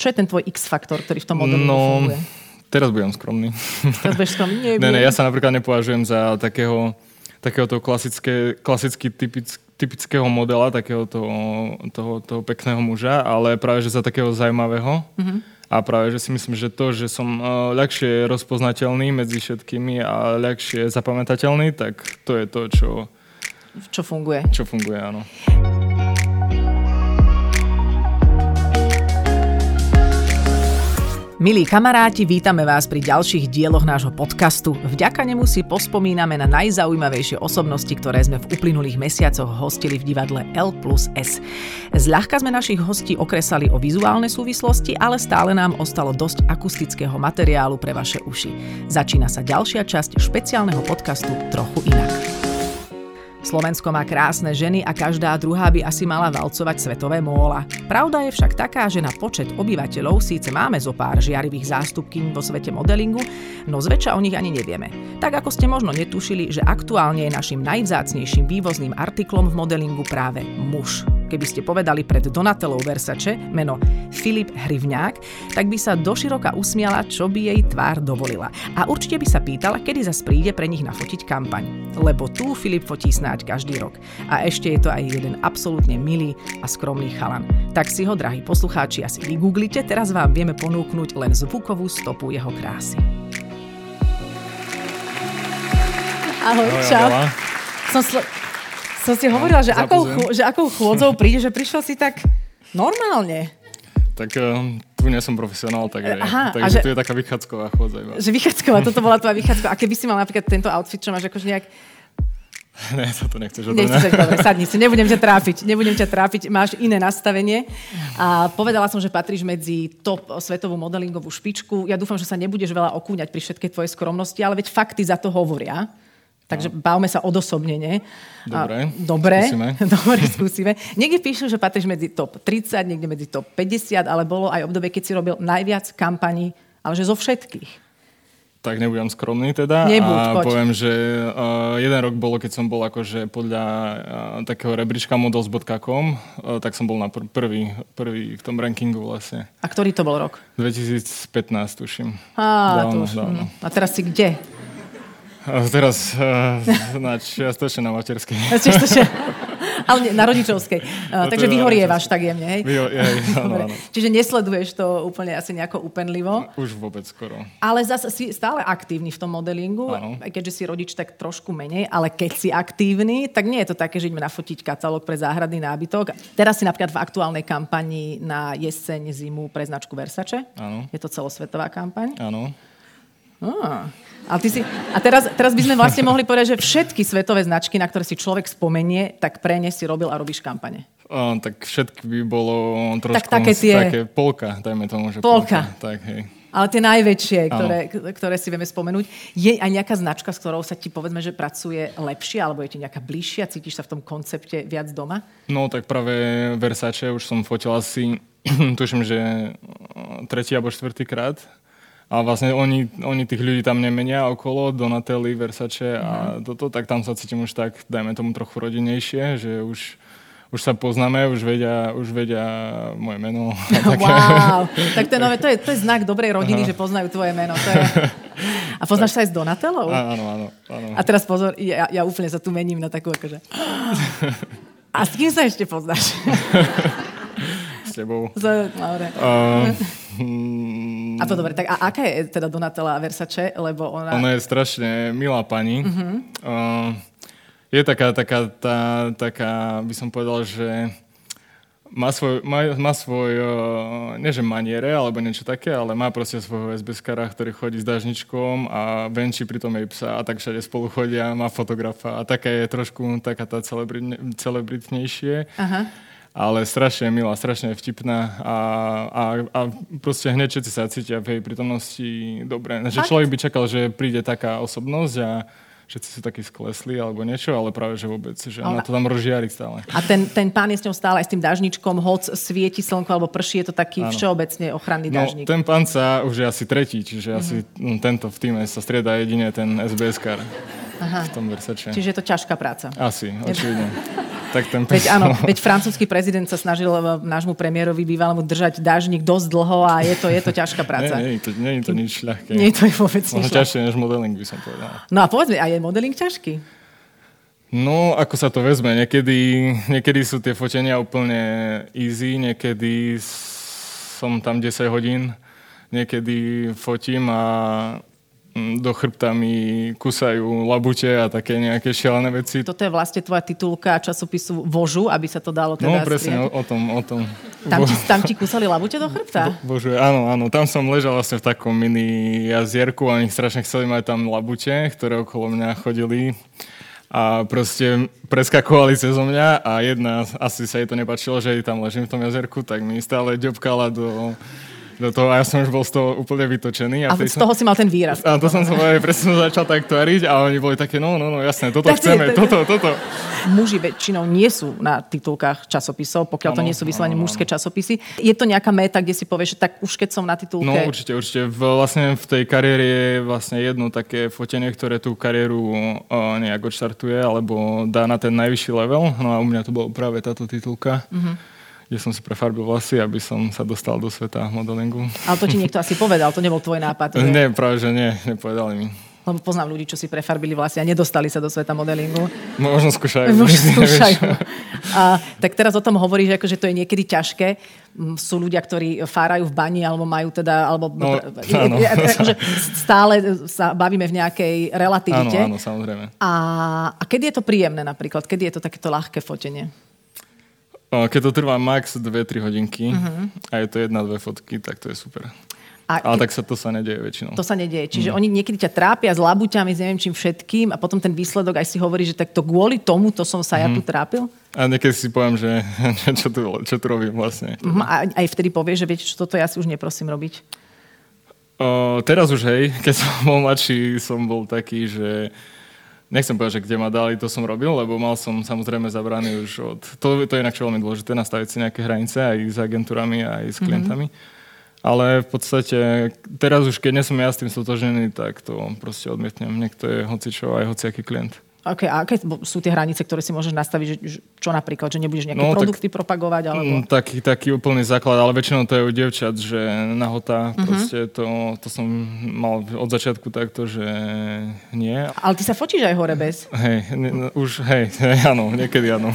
Čo je ten tvoj X-faktor, ktorý v tom modelu funguje? Teraz budem skromný. Teraz budeš skromný? Ne, ja sa napríklad nepovažujem za takéhoto klasicky typického modela, takého toho pekného muža, ale práve že za takého zaujímavého. Mm-hmm. A práve, že si myslím, že to, že som ľahšie rozpoznateľný medzi všetkými a ľahšie zapamätateľný, tak to je to, čo funguje. Čo funguje, áno. Milí kamaráti, vítame vás pri ďalších dieloch nášho podcastu. Vďaka nemu si pospomíname na najzaujímavejšie osobnosti, ktoré sme v uplynulých mesiacoch hostili v divadle L+S. Zľahka sme našich hostí okresali o vizuálne súvislosti, ale stále nám ostalo dosť akustického materiálu pre vaše uši. Začína sa ďalšia časť špeciálneho podcastu Trochu inak. Slovensko má krásne ženy a každá druhá by asi mala valcovať svetové móla. Pravda je však taká, že na počet obyvateľov síce máme zo pár žiarivých zástupkyň vo svete modelingu, no zväčša o nich ani nevieme. Tak ako ste možno netušili, že aktuálne je našim najvzácnejším vývozným artiklom v modelingu práve muž. Keby ste povedali pred Donatellou Versace meno Filip Hrivňák, tak by sa doširoka usmiala, čo by jej tvár dovolila. A určite by sa pýtala, kedy zas príde pre nich nafotiť kampaň. Lebo tu Filip fotí snáď každý rok. A ešte je to aj jeden absolútne milý a skromný chalan. Tak si ho, drahí poslucháči, asi vygooglite, teraz vám vieme ponúknuť len zvukovú stopu jeho krásy. Ahoj, čau. Som si hovorila, že akou chôdzou príde, že prišiel si tak normálne. Tak tu nie som profesionál, takže tu je taká vychádzková chôdza. Iba. Že vychádzková, toto bola tvoja vychádzková. A keby si mal napríklad tento outfit, čo máš akože nejak... Ne, toto nechceš od mňa. Nechceš, dobre, sadni si, nebudem ťa trápiť, máš iné nastavenie. A povedala som, že patríš medzi top svetovú modelingovú špičku. Ja dúfam, že sa nebudeš veľa okúňať pri všetkej tvojej skromnosti, ale veď fakty za to hovoria. Takže bavme sa odosobnenie. Dobre, skúsime. Niekde píšu, že patríš medzi top 30, niekde medzi top 50, ale bolo aj obdobie, keď si robil najviac kampaní, ale že zo všetkých. Tak nebudem skromný teda. Nebuď, poď. Poviem, že jeden rok bolo, keď som bol akože podľa takého rebríčka Models.com, tak som bol na prvý v tom rankingu vlastne. A ktorý to bol rok? 2015, tuším. Dávno. A teraz si kde? Teraz na čiastočne na materskej. Ale na rodičovskej. Takže vyhorievaš tak jemne, hej? Áno. Čiže nesleduješ to úplne asi nejako úpenlivo. Už vôbec skoro. Ale zase si stále aktívny v tom modelingu, aj keďže si rodič tak trošku menej, ale keď si aktívny, tak nie je to také, že ideme nafotiť katalóg pre záhradný nábytok. Teraz si napríklad v aktuálnej kampani na jeseň, zimu pre značku Versace. Áno. Je to celosvetová kampaň. Áno. A teraz by sme vlastne mohli povedať, že všetky svetové značky, na ktoré si človek spomenie, tak pre ne si robil a robíš kampane. Tak všetky by bolo trošku také polka, dajme tomu, že polka. Tak, hej. Ale tie najväčšie, ktoré si vieme spomenúť. Je aj nejaká značka, s ktorou sa ti, povedzme, že pracuje lepšie, alebo je ti nejaká bližšia? Cítiš sa v tom koncepte viac doma? No, tak práve Versace už som fotil asi, tuším, že 3. alebo 4. krát. A vlastne oni tých ľudí tam nemenia okolo, Donatelli, Versace a toto, tak tam sa cítim už tak, dajme tomu trochu rodinnejšie, že už sa poznáme, už vedia moje meno. Wow, tak to je znak dobrej rodiny, že poznajú tvoje meno. To je... A poznáš sa aj s Donatellou? Áno. A teraz pozor, ja úplne sa tu mením na takú akože... A s kým sa ešte poznáš? S tebou. A to dobre, tak a aká je teda Donatella Versace, lebo ona... Ona je strašne milá pani. Uh-huh. Je taká, by som povedal, že má svoj nie že maniere, alebo niečo také, ale má proste svojho SBS-kara, ktorý chodí s dažničkom a venčí pritom jej psa a tak všade spolu chodia, má fotografa a taká je trošku taká tá celebritnejšie. Aha. Ale strašne milá, strašne vtipná a proste hneď všetci sa cítia v jej prítomnosti dobre. Že človek by čakal, že príde taká osobnosť a všetci sú takí sklesli alebo niečo, ale práve že vôbec, že ona to tam rozžiari stále. A ten pán je s ňou stále aj s tým dážničkom, hoc svieti slnko alebo prší, je to taký všeobecne ochranný dážnik. No, ten pán sa už je asi tretí, čiže asi tento v týme sa strieda jedine ten SBS-kar v tom Versace. Čiže je to ťažká práca. Asi, očividne. Tak ten veď francúzsky prezident sa snažil nášmu premiérovi bývalému držať dážnik dosť dlho a je to ťažká práca. Nie je to nič ľahké. Nie je to vôbec nič ľahké. Ťažšie než modeling, by som povedal. No a povedzme, a je modeling ťažký? No, ako sa to vezme. Niekedy sú tie fotenia úplne easy, niekedy som tam 10 hodín, niekedy fotím a do chrbta mi kusajú labute a také nejaké šialené veci. Toto je vlastne tvoja titulka časopisu Vožu, aby sa to dalo teda... No presne, o tom. Tam ti kusali labute do chrbta? Bože, áno. Tam som ležal vlastne v takom mini jazierku a oni strašne chceli mať tam labute, ktoré okolo mňa chodili a proste preskakovali cezo mňa a jedna, asi sa jej to nepáčilo, že tam ležím v tom jazierku, tak mi stále ďobkala do toho a ja som už bol z toho úplne vytočený. A z toho si mal ten výraz. A to som sa presne začal tak tvariť a oni boli také, no jasné, toto chceme, toto. Muži väčšinou nie sú na titulkách časopisov, pokiaľ to nie sú vyslovene mužské časopisy. Je to nejaká méta, kde si povieš, tak už keď som na titulke... No určite. Vlastne v tej kariére je vlastne jedno také fotenie, ktoré tú kariéru nejak odštartuje alebo dá na ten najvyšší level. No a u mňa to bola práve táto titulka. Mhm. Kde som si prefarbil vlasy, aby som sa dostal do sveta modelingu. Ale to ti niekto asi povedal, to nebol tvoj nápad. Ne? Nie, práve že nie, nepovedali mi. Lebo poznám ľudí, čo si prefarbili vlasy a nedostali sa do sveta modelingu. Možno skúšajú. Tak teraz o tom hovoríš, akože to je niekedy ťažké. Sú ľudia, ktorí fárajú v bani alebo majú teda... Akože stále sa bavíme v nejakej relativite. Áno, samozrejme. A kedy je to príjemné napríklad? Kedy je to takéto ľahké fotenie? Keď to trvá max 2-3 hodinky a je to 1-2 fotky, tak to je super. Ale tak to sa nedieje väčšinou. To sa nedieje. Čiže oni niekedy ťa trápia s labuťami, s neviem čím všetkým a potom ten výsledok aj si hovorí, že tak to kvôli tomu, to som sa ja tu trápil? A niekedy si poviem, že čo tu robím vlastne. A aj vtedy povieš, že viete, čo toto ja si už neprosím robiť? Teraz už hej. Keď som bol mladší, som bol taký, že... Nechcem povedať, že kde ma dali, to som robil, lebo mal som samozrejme zabraný už od... To je inak čo veľmi dôležité, nastaviť si nejaké hranice aj s agentúrami, aj s klientami. Ale v podstate teraz už, keď nie som ja s tým stotožnený, tak to proste odmietnem. Niekto je hocičo, aj hociaký klient. Okay, a aké sú tie hranice, ktoré si môžeš nastaviť? Čo napríklad, že nebudeš nejaké produkty propagovať? Alebo... Taký úplný základ, ale väčšinou to je u dievčat, že nahota. Proste to som mal od začiatku takto, že nie. Ale ty sa fotíš aj hore bez? Hej, áno, niekedy áno.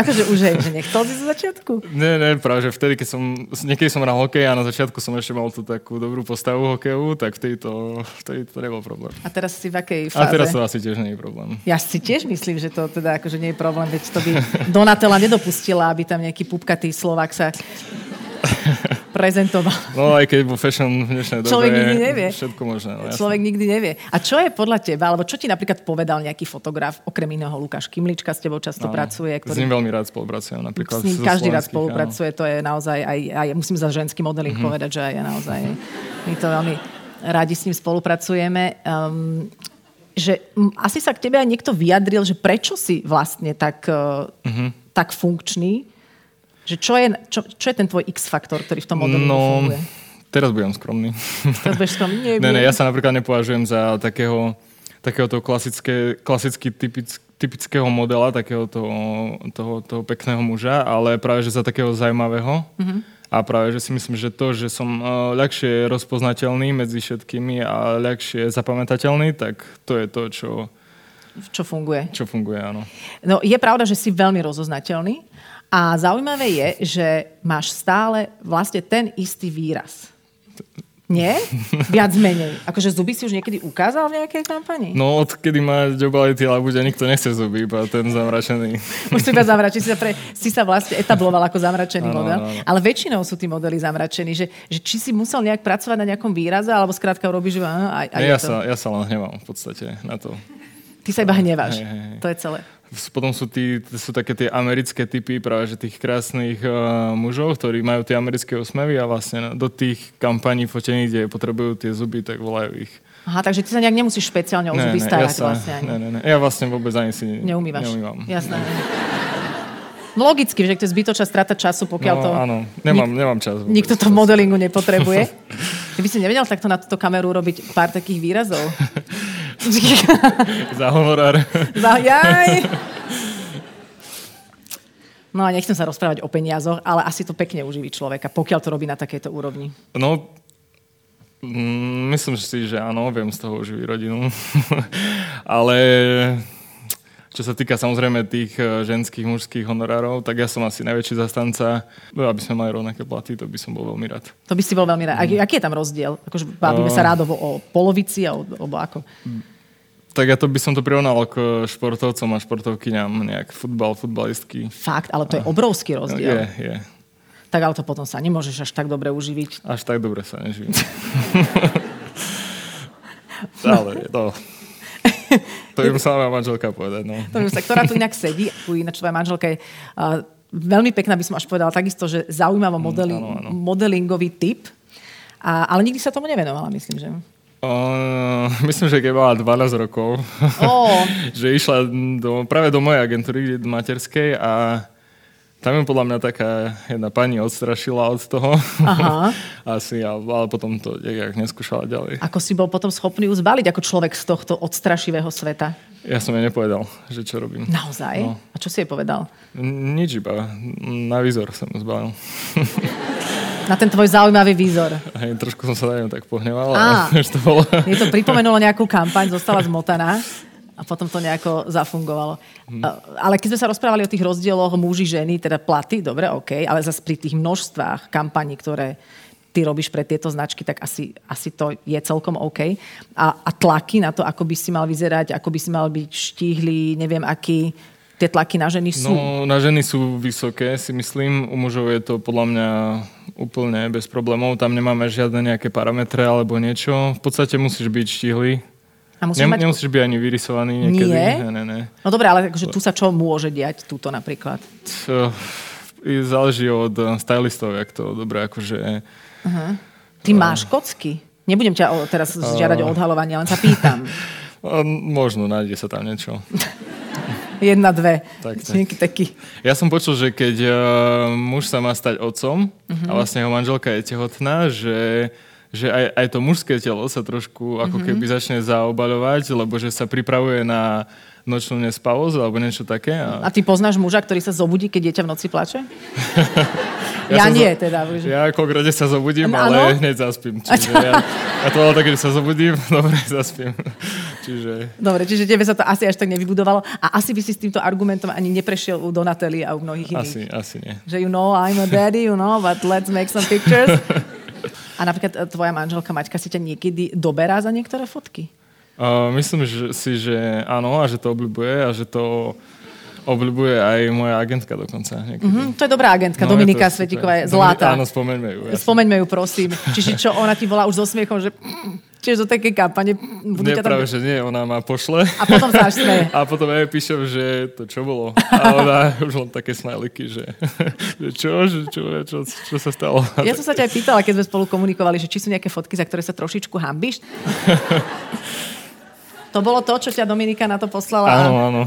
Akože už hej, že nechcel si zo začiatku? Nie, práve, že vtedy, keď som hral hokej a na začiatku som ešte mal tú takú dobrú postavu hokeju, tak vtedy to nebol problém. A teraz si v akej fáze? A teraz to asi tiež nie je problém. Ja si tiež myslím, že to teda akože nie je problém, veď to by Donatella nedopustila, aby tam nejaký pupkatý Slovák sa prezentoval. No aj keď bol fashion v dnešnej dobe. Človek nikdy nevie. Všetko možné. Človek nikdy nevie. A čo je podľa teba, alebo čo ti napríklad povedal nejaký fotograf, okrem iného Lukáš Kimlička s tebou často pracuje. Ktorý... S ním veľmi rád spolupracujem. Napríklad, s ním každý rád spolupracuje, áno. To je naozaj, aj musím za ženský modeling povedať, že aj ja naozaj. My to veľmi rádi s ním spolupracujeme. Že asi sa k tebe aj niekto vyjadril, že prečo si vlastne tak funkčný? Že čo je ten tvoj X-faktor, ktorý v tom modelingu funguje? Teraz budem skromný. Teraz budeš skromný? Nie, ja sa napríklad nepovažujem za takého toho klasicky typického modela, takého toho pekného muža, ale práve že za takého zaujímavého. A práve, že si myslím, že to, že som ľahšie rozpoznateľný medzi všetkými a ľahšie zapamätateľný, tak to je to, čo funguje. Čo funguje, áno. No, je pravda, že si veľmi rozoznateľný a zaujímavé je, že máš stále vlastne ten istý výraz. Nie? Viac menej. Akože zuby si už niekedy ukázal v nejakej kampani? No, odkedy ma ďobali tie labude, nikto nechce zuby, iba ten zamračený. Už si iba zamračený, si sa vlastne etabloval ako zamračený model. Ale väčšinou sú tí modely zamračení, že či si musel nejak pracovať na nejakom výraze, alebo skrátka urobíš, že... Ja sa len hnevám v podstate na to. Ty sa iba hneváš. Hej. To je celé. Potom sú také tie americké typy práve že tých krásnych mužov, ktorí majú tie americké osmevy a vlastne do tých kampaní fotení, kde potrebujú tie zuby, tak volajú ich. Aha, takže ty sa nejak nemusíš špeciálne o zuby starať vlastne ani. Ne. Ja vlastne vôbec ani si neumývam. Jasné. Logicky, že to je zbytočná strata času, pokiaľ to... Áno, nemám čas. Vôbec. Nikto to v modelingu nepotrebuje. Keby si nevedel takto na túto kameru robiť pár takých výrazov... Za honorár. Jaj. No a nechcem sa rozprávať o peniazoch, ale asi to pekne uživí človeka, pokiaľ to robí na takejto úrovni. No, myslím si, že áno, viem z toho uživiť rodinu. Ale čo sa týka samozrejme tých ženských, mužských honorárov, tak ja som asi najväčší zastanca. Aby sme mali rovnaké platy, to by som bol veľmi rád. To by si bol veľmi rád. Aký je tam rozdiel? Akože bavíme sa rádovo o polovici alebo ako? Tak ja to by som to prirovnal k športovcom a športovkyňam, nejak futbalistky. Fakt, ale to je obrovský rozdiel. Je. Tak ale to potom sa nemôžeš až tak dobre uživiť. Až tak dobre sa neživím. Ale to... To by musela moja manželka povedať, no. Ktorá tu inak sedí, ináč tvoja manželka je veľmi pekná, by som až povedala takisto, že zaujímavý modelingový typ, ale nikdy sa tomu nevenovala, myslím, že... Myslím, že keď mala 12 rokov, že išla práve do mojej agentúry materskej a tam je podľa mňa taká jedna pani odstrašila od toho. Aha. Asi, ale potom to neskúšala ďalej. Ako si bol potom schopný uzbaliť ako človek z tohto odstrašivého sveta? Ja som jej nepovedal, že čo robím. Naozaj? No. A čo si jej povedal? Nič iba. Na výzor som uzbalil. Na ten tvoj zaujímavý výzor. Hej, trošku som sa neviem tak pohneval. Mne to pripomenulo nejakú kampaň, zostala zmotaná. A potom to nejako zafungovalo. Ale keď sme sa rozprávali o tých rozdieloch muži, ženy, teda platy, dobre, OK, ale zase pri tých množstvách kampaní, ktoré ty robíš pre tieto značky, tak asi to je celkom OK. A tlaky na to, ako by si mal vyzerať, ako by si mal byť štíhly, neviem aký, tie tlaky na ženy sú? No, na ženy sú vysoké, si myslím. U mužov je to podľa mňa úplne bez problémov. Tam nemáme žiadne nejaké parametre alebo niečo. V podstate musíš byť štíhly. Nemusíš byť ani vyrysovaný niekedy. Nie? Ne. No dobré, ale akože tu sa čo môže diať? Tuto napríklad? Záleží od stylistov, jak to dobré, akože... Uh-huh. Ty máš kocky? Nebudem ťa teraz žiadať o odhalovanie, len sa pýtam. Možno, nájde sa tam niečo. 1, 2. Tak. Ja som počul, že keď muž sa má stať otcom, uh-huh, a vlastne jeho manželka je tehotná, že aj to mužské telo sa trošku ako keby začne zaobaľovať, lebo že sa pripravuje na nočnú nespavosť alebo niečo také. A ty poznáš muža, ktorý sa zobudí, keď dieťa v noci plače? Ja nie. Ja koľkrát sa zobudím, ale hneď zaspím. Čiže ja to bolo také, že sa zobudím, dobre, zaspím. Čiže tebe sa to asi až tak nevybudovalo a asi by si s týmto argumentom ani neprešiel u Donatelly a u mnohých iných. Asi nie. Že I'm a daddy, but let's make some pictures. A napríklad tvoja manželka Maťka si ťa niekedy doberá za niektoré fotky? Myslím si, že áno, a že to obľubuje a že to obľubuje aj moja agentka dokonca. To je dobrá agentka, Dominika Svetíková je zlatá. Áno, spomeňme ju. Jasne. Spomeňme ju, prosím. Čiže čo, ona ti volá už so smiechom, že... Čiže do takej kampane... Nie, tam... práve, že nie, ona ma pošle. A potom sa až smeje. A potom ja jej píšem, že to čo bolo. A ona už len také smajliky, že čo sa stalo. Ja som sa ťa aj pýtala, keď sme spolu komunikovali, že či sú nejaké fotky, za ktoré sa trošičku hambíš. To bolo to, čo ťa Dominika na to poslala. Áno.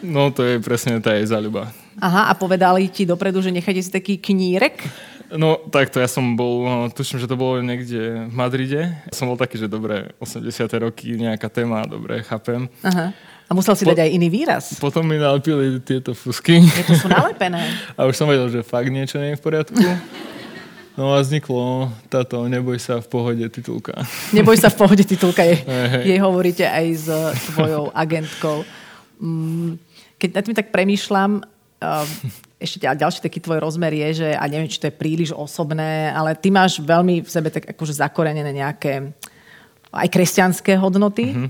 No to je presne tá jej záľuba. Aha, a povedali ti dopredu, že nechajte si taký knírek? No takto, ja som bol, tuším, že to bolo niekde v Madride. Som bol taký, že dobre, 80. roky, nejaká téma, dobre, chápem. Aha. A musel si dať aj iný výraz. Potom mi nalepili tieto fusky. To sú nalepené. A už som vedel, že fakt niečo nie je v poriadku. No a vzniklo táto Neboj sa v pohode titulka. Neboj sa v pohode titulka je. Jej hovoríte aj s tvojou agentkou. Keď na tým tak premýšľam... Ešte ďalší taký tvoj rozmer je, že, a neviem, či to je príliš osobné, ale ty máš veľmi v sebe tak akože zakorenené nejaké aj kresťanské hodnoty. Mm-hmm.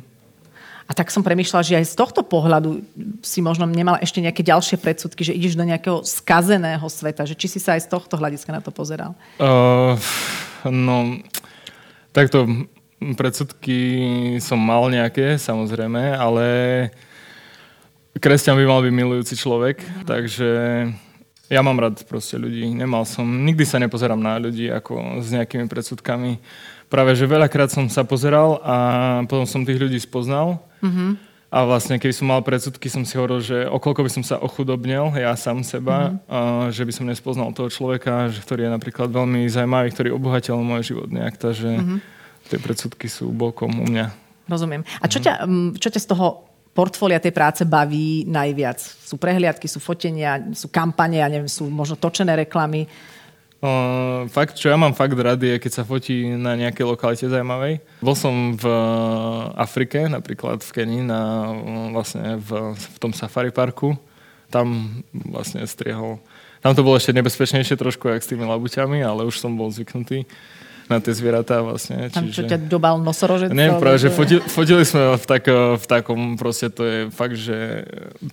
A tak som premýšľala, že aj z tohto pohľadu si možno nemala ešte nejaké ďalšie predsudky, že ideš do nejakého skazeného sveta, že či si sa aj z tohto hľadiska na to pozeral? No, takto predsudky som mal nejaké, samozrejme, ale... Kresťan by mal byť milujúci človek, takže ja mám rád proste ľudí. Nikdy sa nepozerám na ľudí ako s nejakými predsudkami. Práve, že veľakrát som sa pozeral a potom som tých ľudí spoznal. Mm-hmm. A vlastne, keby som mal predsudky, som si hovoril, že okoľko by som sa ochudobnil, ja sám seba, že by som nespoznal toho človeka, ktorý je napríklad veľmi zaujímavý, ktorý obohatil môj život nejak. Takže tie predsudky sú bokom u mňa. Rozumiem. A čo ťa z toho portfólia tej práce baví najviac? Sú prehliadky, sú fotenia, sú kampane, ja neviem, sú možno točené reklamy? Fakt, čo ja mám fakt rád je, keď sa fotí na nejakej lokalite zaujímavej. Bol som v Afrike, napríklad v Kenii, vlastne v tom safari parku. Tam vlastne striehol. Tam to bolo ešte nebezpečnejšie trošku, jak s tými labuťami, ale už som bol zvyknutý na tie zvieratá vlastne. Tam čo ťa dobal nosorožec? Nie, práve, že fotili sme v takom proste, to je fakt, že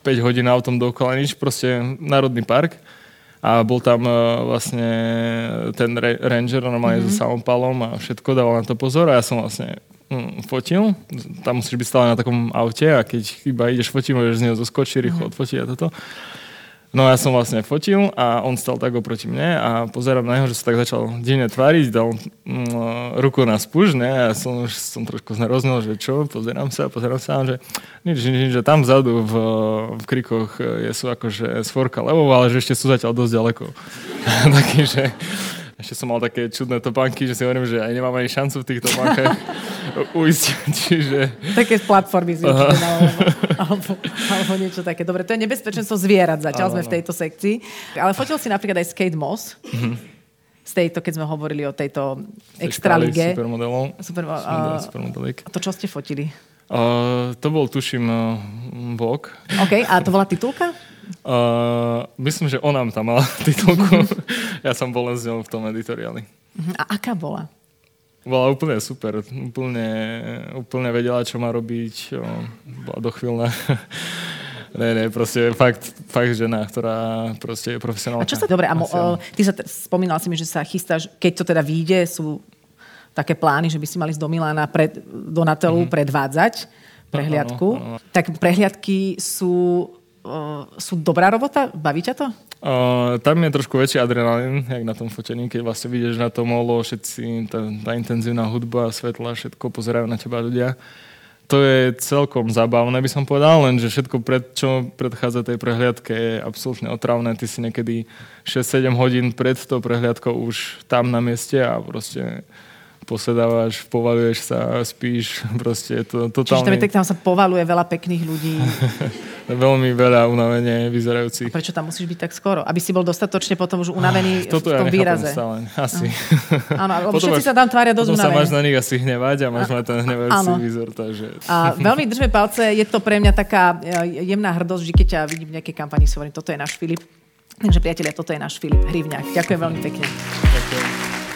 5 hodín autom dookola nič, proste národný park. A bol tam vlastne ten ranger normálne so samopalom a všetko, dával na to pozor a ja som vlastne fotil. Tam musíš byť stále na takom aute a keď iba ideš fotiť, môžeš z neho zoskočiť, rýchlo odfotiť a toto. No ja som vlastne fotil a on stal tak oproti mne a pozerám na neho, že sa tak začal divne tváriť, dal ruku na spúšť, ne? A ja som trošku zneroznil, že čo, pozerám sa, že nič, že tam vzadu v krikoch sú akože svorka levov, ale že ešte sú zatiaľ dosť ďaleko. Taký, že ešte som mal také čudné topánky, že si hovorím, že aj nemám ani šancu v tých topánkach ujsť, čiže... Také platformy zvyčne, alebo niečo také. Dobre, to je nebezpečenstvo zvierat, zatiaľ sme v tejto sekcii. Ale fotil si napríklad aj s Kate Moss, z tejto, keď sme hovorili o tejto extralíge. Supermodelov. Supermodelík. A to čo ste fotili? To bol, tuším, vlog. OK, a to bola titulka? Myslím, že ona tam mala titulku. Ja som bol len s ňou v tom editoriáli. A aká bola? Bola úplne super. Úplne vedela, čo má robiť. Bola dochvíľná. Ne, proste fakt žena, ktorá proste je profesionálka. A čo sa... Dobre, ty sa spomínal si mi, že sa chystáš, keď to teda vyjde, sú také plány, že by si mali do Milána Donatellu predvádzať prehliadku. No. Tak prehliadky sú dobrá robota? Baví ťa to? Tam je trošku väčší adrenalín, jak na tom fotení, keď vlastne vidíš na tom olo, všetci, tá intenzívna hudba, svetla, všetko, pozerajú na teba ľudia. To je celkom zábavné, by som povedal, lenže všetko, čo predchádza tej prehliadke, je absolútne otravné. Ty si niekedy 6-7 hodín pred tou prehliadkou už tam na mieste a proste... posedávaš, povaľuješ sa, spíš, proste je to totálne... Čiže tam sa povaľuje veľa pekných ľudí. Veľmi veľa unavene vyzerajúcich. A prečo tam musíš byť tak skoro? Aby si bol dostatočne potom už unavený v tom výraze. Toto ja nechápam stále. Asi. Áno, lebo všetci sa tam tvária dosť unavene. Potom sa máš na nich asi hnevať a máš mať ten hnevajúci výzor. Takže... A veľmi držme palce, je to pre mňa taká jemná hrdosť, vždy keď ťa vidím v nejakej kampani, si hovorím, toto je náš Filip. Takže priatelia, toto je náš Filip Hrivňák. Ďakujem veľmi pekne. Ďakujem.